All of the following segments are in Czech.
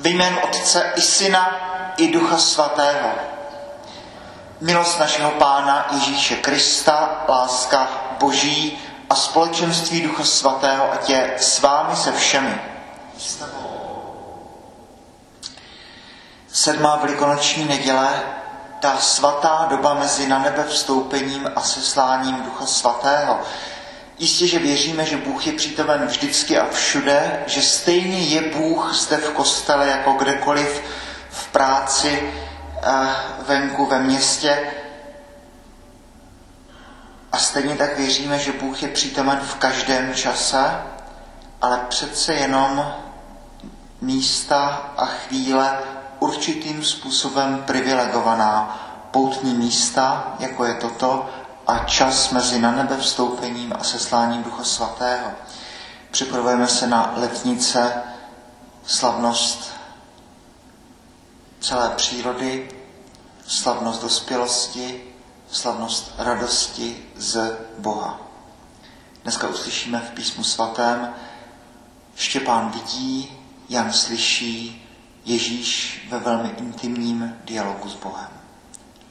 Ve jménu Otce i Syna i Ducha Svatého. Milost našeho Pána Ježíše Krista, láska Boží a společenství Ducha Svatého, ať je s vámi se všemi. 7. velikonoční neděle, ta svatá doba mezi na nebe vstoupením a sesláním Ducha Svatého. Jistě, že věříme, že Bůh je přítomen vždycky a všude, že stejně je Bůh zde v kostele, jako kdekoliv v práci, venku, ve městě. A stejně tak věříme, že Bůh je přítomen v každém čase, ale přece jenom místa a chvíle určitým způsobem privilegovaná. Poutní místa, jako je toto, a čas mezi na nebe vstoupením a sesláním Ducha Svatého. Připravujeme se na letnice, slavnost celé přírody, slavnost dospělosti, slavnost radosti z Boha. Dneska uslyšíme v Písmu svatém: Štěpán vidí, Jan slyší, Ježíš ve velmi intimním dialogu s Bohem.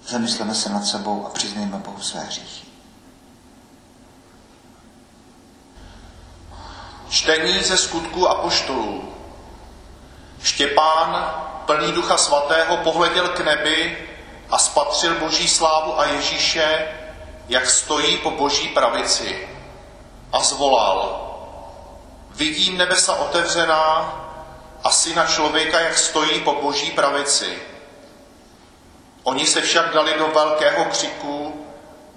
Zamysleme se nad sebou a přiznejme Bohu své hříchy. Čtení ze Skutků apoštolů. Štěpán, plný Ducha Svatého, pohleděl k nebi a spatřil Boží slávu a Ježíše, jak stojí po Boží pravici, a zvolal: Vidím nebesa otevřená a Syna člověka, jak stojí po Boží pravici. Oni se však dali do velkého křiku,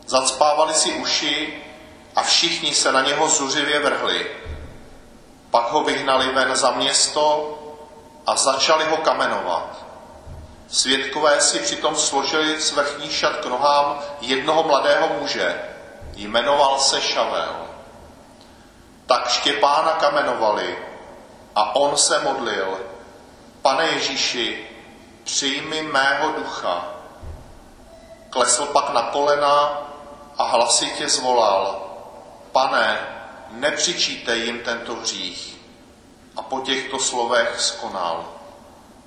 zacpávali si uši a všichni se na něho zuřivě vrhli. Pak ho vyhnali ven za město a začali ho kamenovat. Svědkové si přitom složili z vrchních šat k nohám jednoho mladého muže. Jmenoval se Šavel. Tak Štěpána kamenovali a on se modlil: Pane Ježíši, přijmi mého ducha. Klesl pak na kolena a hlasitě zvolal: Pane, nepřičítej jim tento hřích. A po těchto slovech skonal.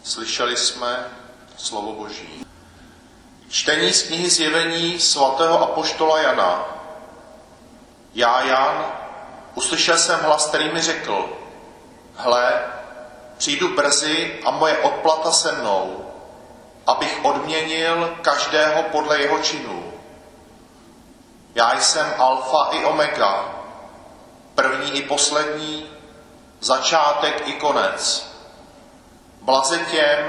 Slyšeli jsme slovo Boží. Čtení z knihy Zjevení svatého apoštola Jana. Já, Jan, uslyšel jsem hlas, který mi řekl: Hle, přijdu brzy a moje odplata se mnou, abych odměnil každého podle jeho činů. Já jsem alfa i omega, první i poslední, začátek i konec. Blaze těm,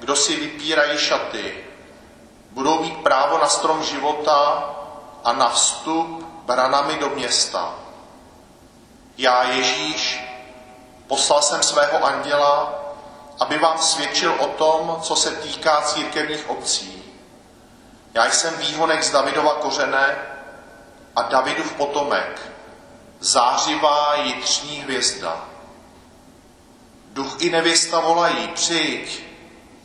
kdo si vypírají šaty, budou mít právo na strom života a na vstup branami do města. Já, Ježíš, poslal jsem svého anděla, aby vám svědčil o tom, co se týká církevních obcí. Já jsem výhonek z Davidova kořene a Davidův potomek, zářivá jitřní hvězda. Duch i nevěsta volají: Přijď.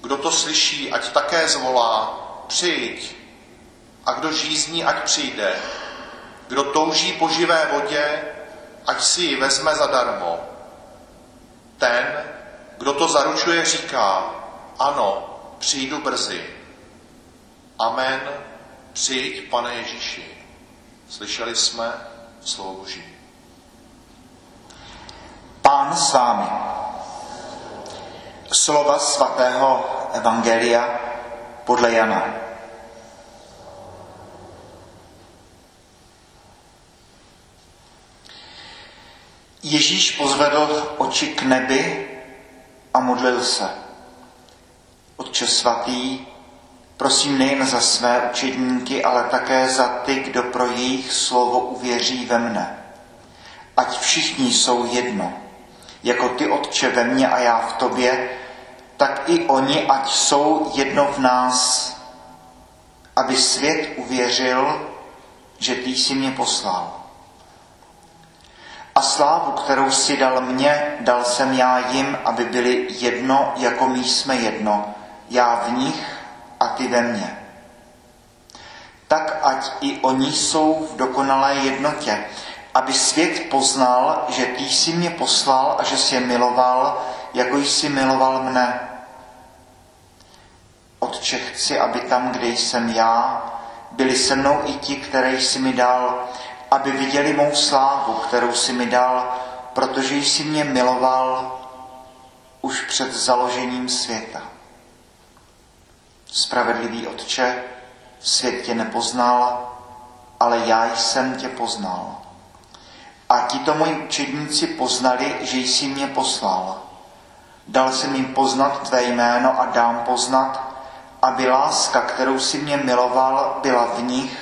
Kdo to slyší, ať také zvolá: Přijď. A kdo žízní, ať přijde. Kdo touží po živé vodě, ať si ji vezme zadarmo. Ten, kdo to zaručuje, říká: Ano, přijdu brzy. Amen, přijď, Pane Ježíši. Slyšeli jsme slovo Boží. Pán s vámi. Slova svatého evangelia podle Jana. Ježíš pozvedl oči k nebi a modlil se: Otče svatý, prosím nejen za své učedníky, ale také za ty, kdo pro jejich slovo uvěří ve mne. Ať všichni jsou jedno, jako ty, Otče, ve mně a já v tobě, tak i oni ať jsou jedno v nás, aby svět uvěřil, že ty jsi mě poslal. A slávu, kterou jsi dal mně, dal jsem já jim, aby byli jedno, jako my jsme jedno, já v nich a ty ve mně. Tak ať i oni jsou v dokonalé jednotě, aby svět poznal, že ty jsi mě poslal a že jsi je miloval, jako jsi miloval mne. Otče, chci, aby tam, kde jsem já, byli se mnou i ti, které jsi mi dal, aby viděli mou slávu, kterou jsi mi dal, protože jsi mě miloval už před založením světa. Spravedlivý Otče, svět tě nepoznal, ale já jsem tě poznal. A tito moji učedníci poznali, že jsi mě poslal. Dal jsem jim poznat tvé jméno a dám poznat, aby láska, kterou jsi mě miloval, byla v nich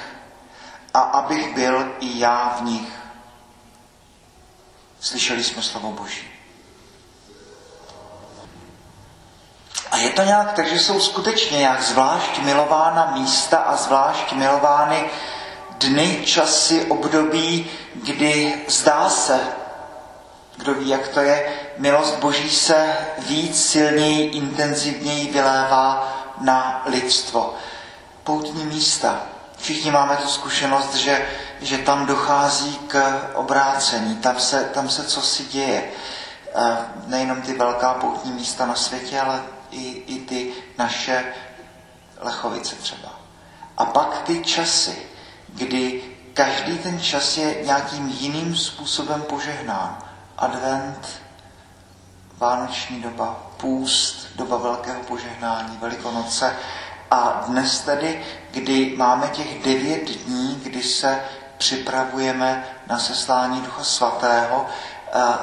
a abych byl i já v nich. Slyšeli jsme slovo Boží. A je to nějak, takže jsou skutečně nějak zvlášť milována místa a zvlášť milovány dny, časy, období, kdy zdá se, kdo ví, jak to je, milost Boží se víc, silněji, intenzivněji vylévá na lidstvo. Poutní místa. Všichni máme tu zkušenost, že tam dochází k obrácení, tam se cosi děje. Nejenom ty velká poutní místa na světě, ale i ty naše Lechovice třeba. A pak ty časy, kdy každý ten čas je nějakým jiným způsobem požehnán. Advent, vánoční doba, půst, doba velkého požehnání, Velikonoce. A dnes tedy, kdy máme těch 9 dní, kdy se připravujeme na seslání Ducha Svatého,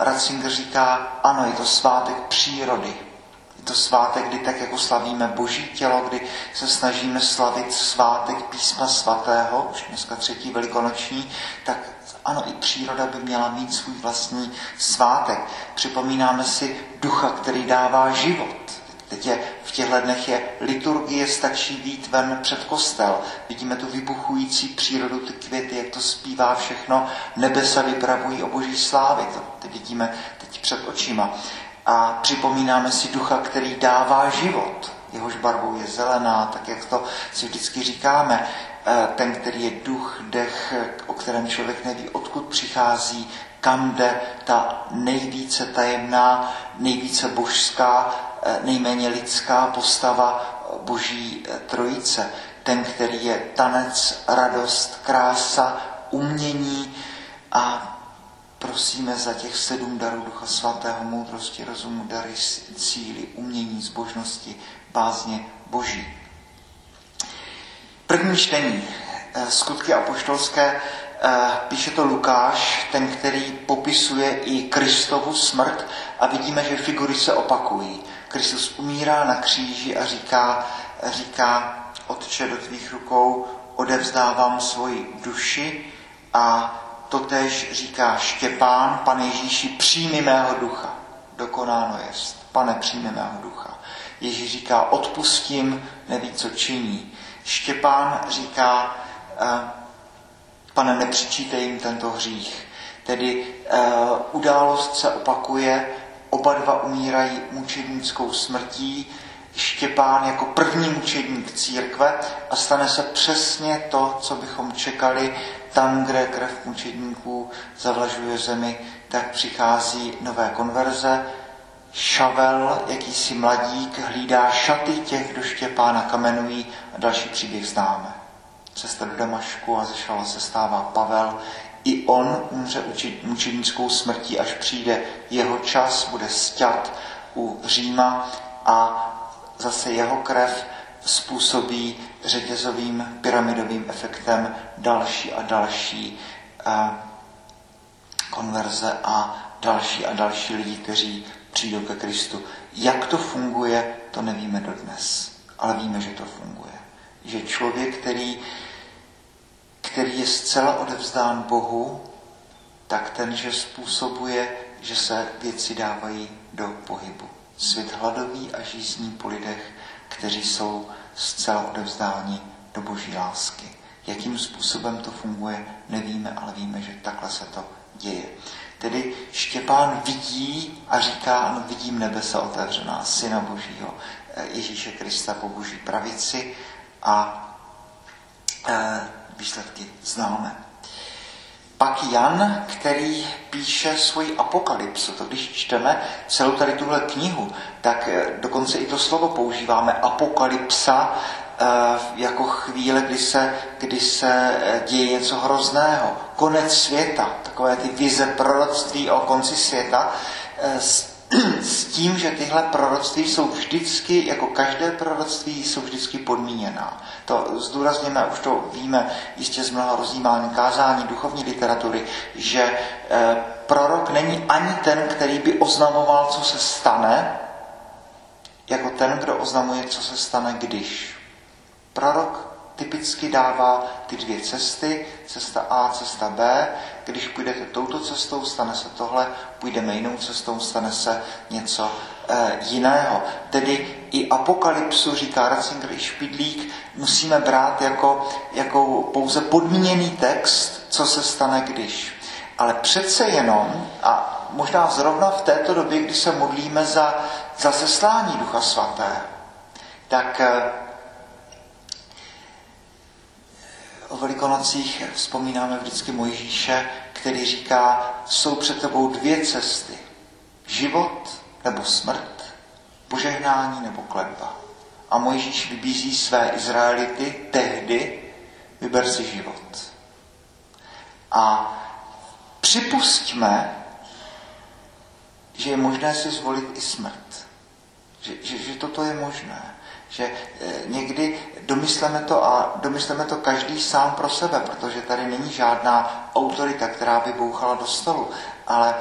Ratzinger říká, ano, je to svátek přírody. Je to svátek, kdy tak jako slavíme Boží tělo, kdy se snažíme slavit svátek Písma Svatého, už dneska 3. velikonoční, tak ano, i příroda by měla mít svůj vlastní svátek. Připomínáme si Ducha, který dává život. Teď v těchto dnech je liturgie, stačí vyjít ven před kostel. Vidíme tu vybuchující přírodu, ty květy, jak to zpívá všechno. Nebesa vypravují o Boží slávě. To vidíme teď před očima. A připomínáme si Ducha, který dává život. Jehož barvou je zelená, tak jak to si vždycky říkáme. Ten, který je duch, dech, o kterém člověk neví, odkud přichází, kam jde, ta nejvíce tajemná, nejvíce božská, nejméně lidská postava Boží Trojice. Ten, který je tanec, radost, krása, umění a prosíme za těch 7 darů Ducha Svatého, moudrosti, rozumu, dary, síly, umění, zbožnosti, bázně Boží. První čtení, Skutky apoštolské, píše to Lukáš, ten, který popisuje i Kristovu smrt a vidíme, že figury se opakují. Kristus umírá na kříži a říká, Otče, do tvých rukou odevzdávám svoji duši a totéž říká Štěpán, Pane Ježíši, přijmi mého ducha. Dokonáno jest, Pane, přijmi mého ducha. Ježíš říká, odpustím, neví, co činí. Štěpán říká, Pane, nepřičítej jim tento hřích. Tedy událost se opakuje, oba dva umírají mučednickou smrtí, Štěpán jako první mučedník církve a stane se přesně to, co bychom čekali, tam, kde krev mučedníků zavlažuje zemi, tak přichází nové konverze. Šavel, jakýsi mladík, hlídá šaty těch, kdo Štěpána kamenují a další příběh známe. Cesta do Damašku a ze Šavala se stává Pavel. I on umře mučednickou smrtí, až přijde jeho čas, bude sťat u Říma a zase jeho krev způsobí řetězovým pyramidovým efektem další a další konverze a další lidi, kteří přijdou ke Kristu. Jak to funguje, to nevíme dodnes, ale víme, že to funguje. Že člověk, který je zcela odevzdán Bohu, tak ten, že způsobuje, že se věci dávají do pohybu. Svět hladový a žízní po lidech, kteří jsou zcela odevzdáni do Boží lásky. Jakým způsobem to funguje, nevíme, ale víme, že takhle se to děje. Tedy Štěpán vidí a říká, ano, vidím nebesa otevřená, Syna Božího, Ježíše Krista po Boží pravici a výsledky známe. Pak Jan, který píše svoji apokalypsu, to když čteme celou tady tuhle knihu, tak dokonce i to slovo používáme apokalypsa jako chvíle, kdy se děje něco hrozného. Konec světa, takové ty vize proroctví o konci světa, s tím, že tyhle proroctví jsou vždycky, jako každé proroctví, jsou vždycky podmíněná. To zdůrazněme, už to víme jistě z mnoha rozjímání kázání, duchovní literatury, že prorok není ani ten, který by oznamoval, co se stane, jako ten, kdo oznamuje, co se stane, když. Prorok typicky dává ty dvě cesty, cesta A, cesta B. Když půjdete touto cestou, stane se tohle, půjdeme jinou cestou, stane se něco jiného. Tedy i apokalypsu, říká Ratzinger i Špidlík, musíme brát jako pouze podmíněný text, co se stane, když. Ale přece jenom, a možná zrovna v této době, kdy se modlíme za seslání Ducha Svatého, tak o Velikonocích vzpomínáme vždycky Mojžíše, který říká, jsou před tebou dvě cesty. Život nebo smrt, požehnání nebo kletba. A Mojžíš vybízí své Izraelity tehdy, vyber si život. A připustíme, že je možné si zvolit i smrt. Že toto je možné. Že někdy domysleme to každý sám pro sebe, protože tady není žádná autorita, která by bouchala do stolu. Ale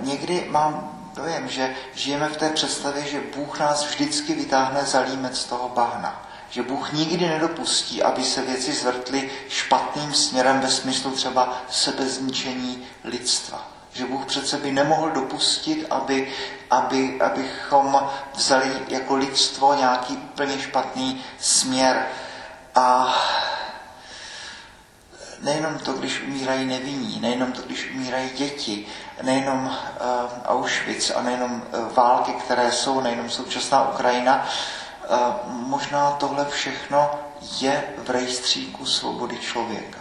někdy mám dojem, že žijeme v té představě, že Bůh nás vždycky vytáhne za límec toho bahna. Že Bůh nikdy nedopustí, aby se věci zvrtly špatným směrem ve smyslu třeba sebezničení lidstva. Že Bůh přece by nemohl dopustit, abychom vzali jako lidstvo nějaký úplně špatný směr. A nejenom to, když umírají nevinní, nejenom to, když umírají děti, nejenom Auschwitz a nejenom války, které jsou, nejenom současná Ukrajina, možná tohle všechno je v rejstříku svobody člověka.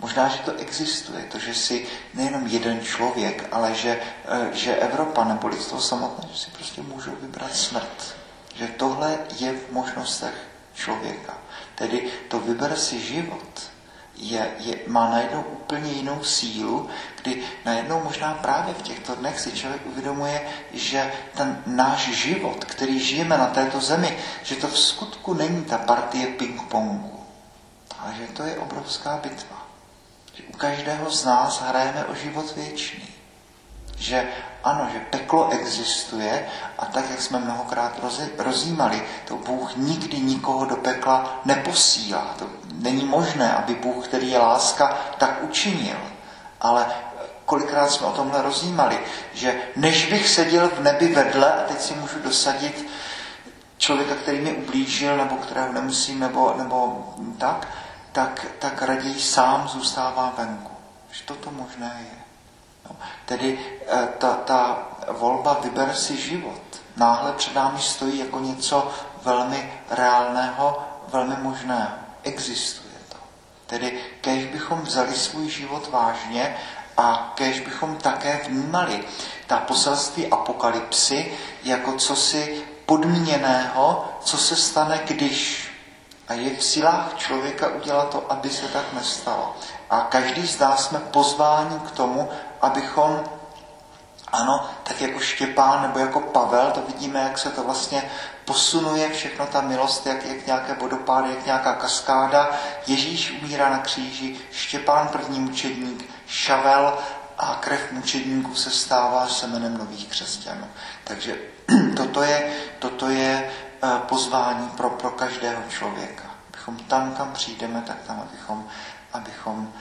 Možná, že to existuje, to, že si nejenom jeden člověk, ale že Evropa nebo lidstvo samotné, že si prostě můžou vybrat smrt. Že tohle je v možnostech člověka. Tedy to vyber si život má najednou úplně jinou sílu, kdy najednou možná právě v těchto dnech si člověk uvědomuje, že ten náš život, který žijeme na této zemi, že to v skutku není ta partie ping-pongu, ale že to je obrovská bitva. U každého z nás hrajeme o život věčný. Že ano, že peklo existuje a tak, jak jsme mnohokrát rozjímali, to Bůh nikdy nikoho do pekla neposílá. To není možné, aby Bůh, který je láska, tak učinil. Ale kolikrát jsme o tomhle rozjímali, že než bych seděl v nebi vedle a teď si můžu dosadit člověka, který mi ublížil, nebo kterého nemusím, nebo tak raději sám zůstává venku. Že toto možné je. No, tedy ta volba vyber si život náhle před námi stojí jako něco velmi reálného, velmi možného. Existuje to. Tedy kéž bychom vzali svůj život vážně a kéž bychom také vnímali ta poselství apokalypsy jako cosi podmíněného, co se stane, když. A je v silách člověka udělat to, aby se tak nestalo. A každý z nás jsme pozváni k tomu, abychom, ano, tak jako Štěpán nebo jako Pavel, to vidíme, jak se to vlastně posunuje, všechno ta milost, jak nějaké vodopády, jak nějaká kaskáda. Ježíš umírá na kříži, Štěpán první mučedník, Šavel a krev mučedníků se stává semenem nových křesťanů. Takže toto je pozvání pro každého člověka. Abychom tam, kam přijdeme, tak tam, abychom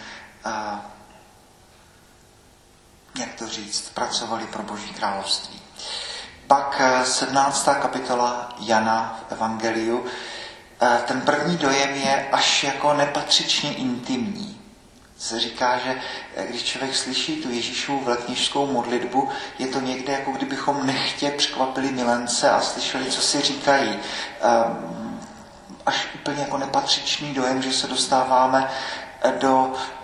jak to říct, pracovali pro Boží království. Pak 17. kapitola Jana v Evangeliu. Ten první dojem je až jako nepatřičně intimní. Se říká, že když člověk slyší tu Ježíšovu velekněžskou modlitbu, je to někde, jako kdybychom nechtě překvapili milence a slyšeli, co si říkají. Až úplně jako nepatřičný dojem, že se dostáváme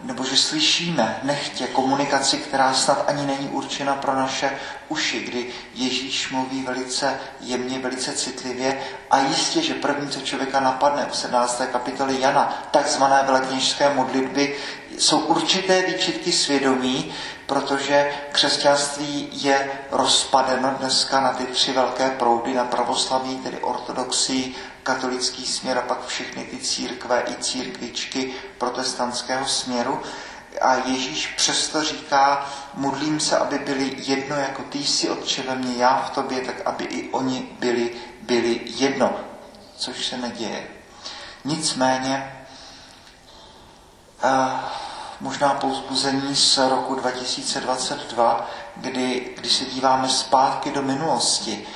nebo že slyšíme nechtě komunikaci, která snad ani není určena pro naše uši, kdy Ježíš mluví velice jemně, velice citlivě a jistě, že první, co člověka napadne v 17. kapitoli Jana, takzvané velekněžské modlitby, jsou určité výčitky svědomí, protože křesťanství je rozpadeno dneska na ty tři velké proudy, na pravoslaví, tedy ortodoxii, katolický směr a pak všechny ty církve i církvičky protestantského směru. A Ježíš přesto říká, modlím se, aby byli jedno, jako ty jsi, Otče, ve mně, já v tobě, tak aby i oni byli jedno, což se neděje. Nicméně, možná povzbuzení z roku 2022, když se díváme zpátky do minulosti,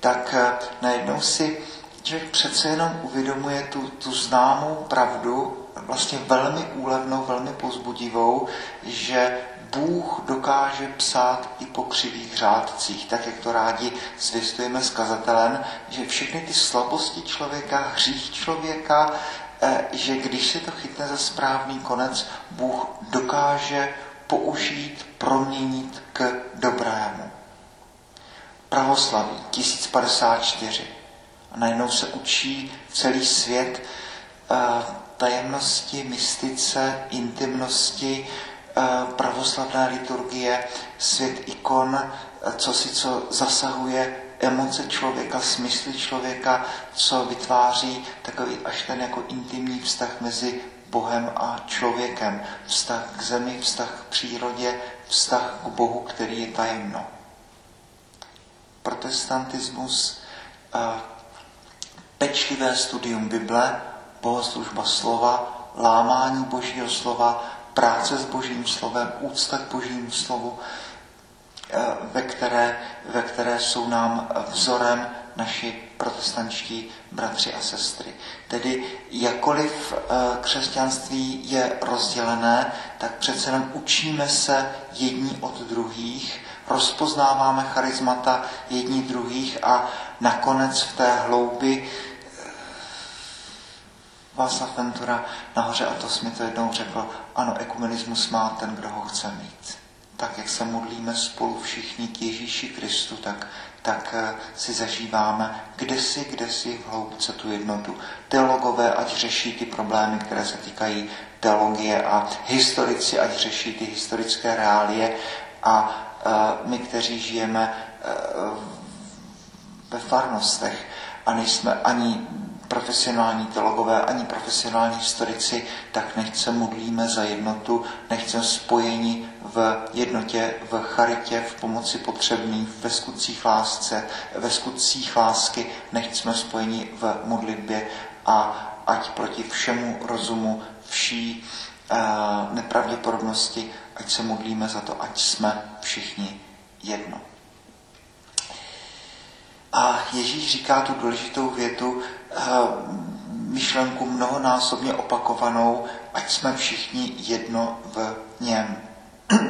tak najednou si člověk přece jenom uvědomuje tu známou pravdu, vlastně velmi úlevnou, velmi povzbudivou, že Bůh dokáže psát i po křivých řádcích, tak jak to rádi zvěstujeme s kazatelem, že všechny ty slabosti člověka, hřích člověka, že když se to chytne za správný konec, Bůh dokáže použít, proměnit k dobrému. Pravoslaví 1054. A najednou se učí celý svět tajemnosti, mystice, intimnosti, pravoslavné liturgie, svět ikon, co zasahuje emoce člověka, smysly člověka, co vytváří takový až ten jako intimní vztah mezi Bohem a člověkem. Vztah k zemi, vztah k přírodě, vztah k Bohu, který je tajemno. Protestantismus, pečlivé studium Bible, bohoslužba slova, lámání božího slova, práce s božím slovem, úcta k božímu slovu, ve které jsou nám vzorem naši protestančtí bratři a sestry. Tedy jakkoliv křesťanství je rozdělené, tak přece jenom učíme se jedni od druhých, rozpoznáváme charismata jedni druhých a nakonec v té hloubi Václav Ventura nahoře a to mi to jednou řekl, ano, ekumenismus má ten, kdo ho chce mít. Tak, jak se modlíme spolu všichni k Ježíši Kristu, tak si zažíváme kdesi v hloubce tu jednotu. Teologové, ať řeší ty problémy, které se týkají teologie a historici, ať řeší ty historické reálie a my, kteří žijeme ve farnostech a nejsme ani profesionální teologové, ani profesionální historici, tak nechce modlíme za jednotu, nechce spojení v jednotě, v charitě, v pomoci potřebných, ve skutcích lásky, nechceme spojení v modlitbě a ať proti všemu rozumu, vší nepravděpodobnosti, ať se modlíme za to, ať jsme všichni jedno. A Ježíš říká tu důležitou větu, myšlenku mnohonásobně opakovanou, ať jsme všichni jedno v něm.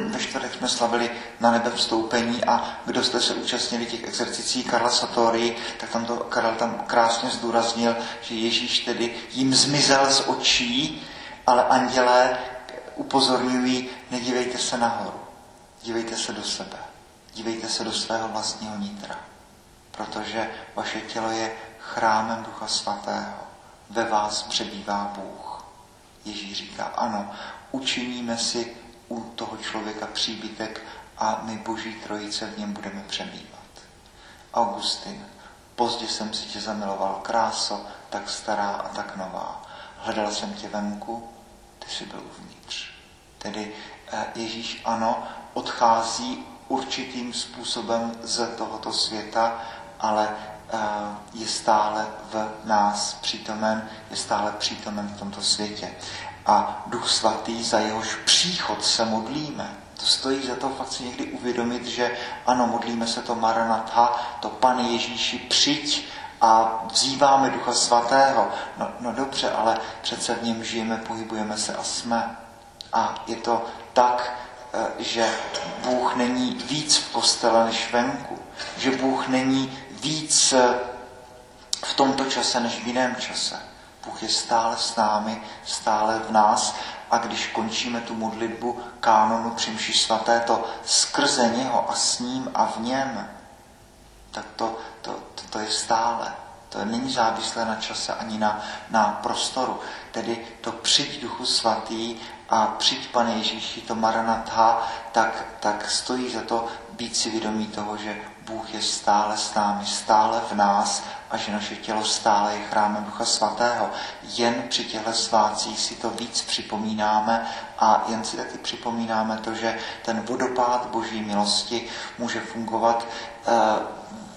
Ve čtvrtek jsme slavili na nebe vstoupení a kdo jste se účastnili těch exercicí Karla Satori, tak Karel tam krásně zdůraznil, že Ježíš tedy jim zmizel z očí, ale andělé upozorňují, nedívejte se nahoru, dívejte se do sebe, dívejte se do svého vlastního nitra, protože vaše tělo je chrámem Ducha Svatého, ve vás přebývá Bůh. Ježíš říká, ano, učiníme si u toho člověka příbytek a my Boží trojice v něm budeme přebývat. Augustin, pozdě jsem si tě zamiloval, kráso, tak stará a tak nová. Hledal jsem tě venku, ty jsi byl uvnitř. Tedy Ježíš, ano, odchází určitým způsobem z tohoto světa, ale je stále v nás přítomen, je stále přítomen v tomto světě. A Duch Svatý, za jehož příchod se modlíme. To stojí za to fakt si někdy uvědomit, že ano, modlíme se to Maranatha, to Pane Ježíši, přijď a vzýváme Ducha Svatého. No dobře, ale přece v něm žijeme, pohybujeme se a jsme. A je to tak, že Bůh není víc v kostele než venku. Že Bůh není víc v tomto čase než v jiném čase. Bůh je stále s námi, stále v nás a když končíme tu modlitbu kánonu při mši svaté, to skrze něho a s ním a v něm, tak to je stále. To není závislé na čase ani na prostoru. Tedy to přijď Duchu Svatý a přijď Pane Ježíši, to Maranatha, tak stojí za to být si vědomí toho, že Bůh je stále s námi, stále v nás a že naše tělo stále je chrámem Ducha Svatého. Jen při těchto svátcích si to víc připomínáme a jen si taky připomínáme to, že ten vodopád Boží milosti může fungovat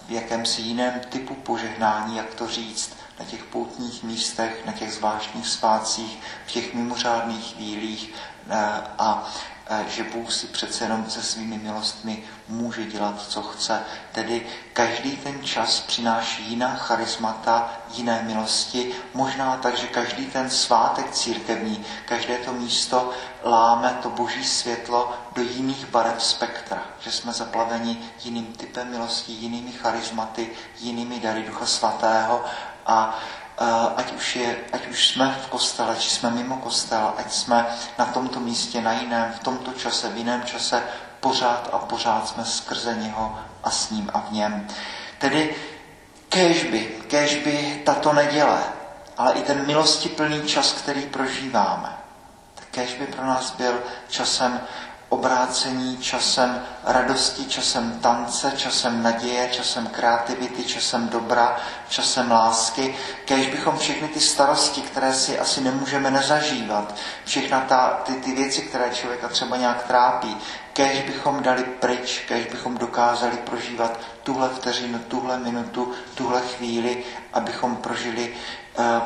v jakémsi jiném typu požehnání, jak to říct, na těch poutních místech, na těch zvláštních svátcích, v těch mimořádných chvílích a že Bůh si přece jenom se svými milostmi může dělat, co chce. Tedy každý ten čas přináší jiná charismata, jiné milosti, možná tak, že každý ten svátek církevní, každé to místo láme to Boží světlo do jiných barev spektra, že jsme zaplaveni jiným typem milosti, jinými charismaty, jinými dary Ducha Svatého a ať už jsme v kostele, či jsme mimo kostela, ať jsme na tomto místě, na jiném, v tomto čase, v jiném čase, pořád a pořád jsme skrze něho a s ním a v něm. Tedy kéž by tato neděle, ale i ten milostiplný čas, který prožíváme, tak kéž by pro nás byl časem obrácení, časem radosti, časem tance, časem naděje, časem kreativity, časem dobra, časem lásky. Kéž bychom všechny ty starosti, které si asi nemůžeme nezažívat, všechny ty věci, které člověka třeba nějak trápí, kéž bychom dali pryč, kéž bychom dokázali prožívat tuhle vteřinu, tuhle minutu, tuhle chvíli, abychom prožili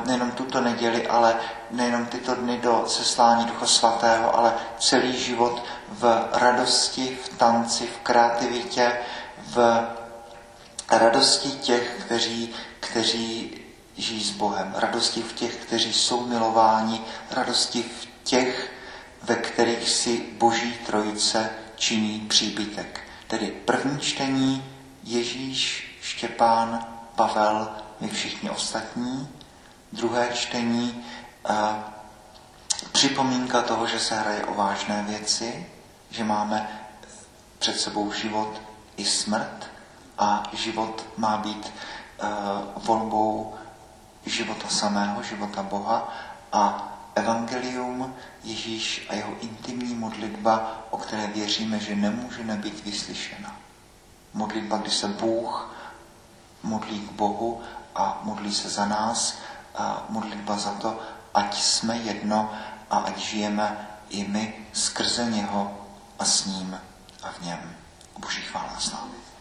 nejenom tuto neděli, ale nejenom tyto dny do seslání Ducha Svatého, ale celý život v radosti, v tanci, v kreativitě, v radosti těch, kteří žijí s Bohem, radosti v těch, kteří jsou milováni, radosti v těch, ve kterých si Boží Trojice činí příbytek. Tedy první čtení Ježíš, Štěpán, Pavel, my všichni ostatní. Druhé čtení připomínka toho, že se hraje o vážné věci, že máme před sebou život i smrt a život má být volbou života samého, života Boha a evangelium, Ježíš a jeho intimní modlitba, o které věříme, že nemůže nebýt vyslyšena. Modlitba, kdy se Bůh modlí k Bohu a modlí se za nás, a modlitba za to, ať jsme jedno a ať žijeme i my skrze něho a s ním a v něm. Boží chvála s námi.